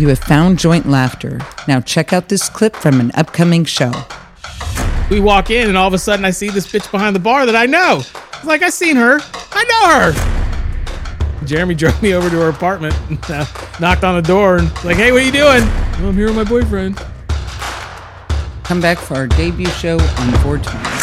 You have found Joint Laughter. Now check out this clip from an upcoming show. We walk in and all of a sudden I see this bitch behind the bar that I know. I'm like, I seen her. I know her. Jeremy drove me over to her apartment and knocked on the door and like, hey, what are you doing? Well, I'm here with my boyfriend. Come back for our debut show on 420.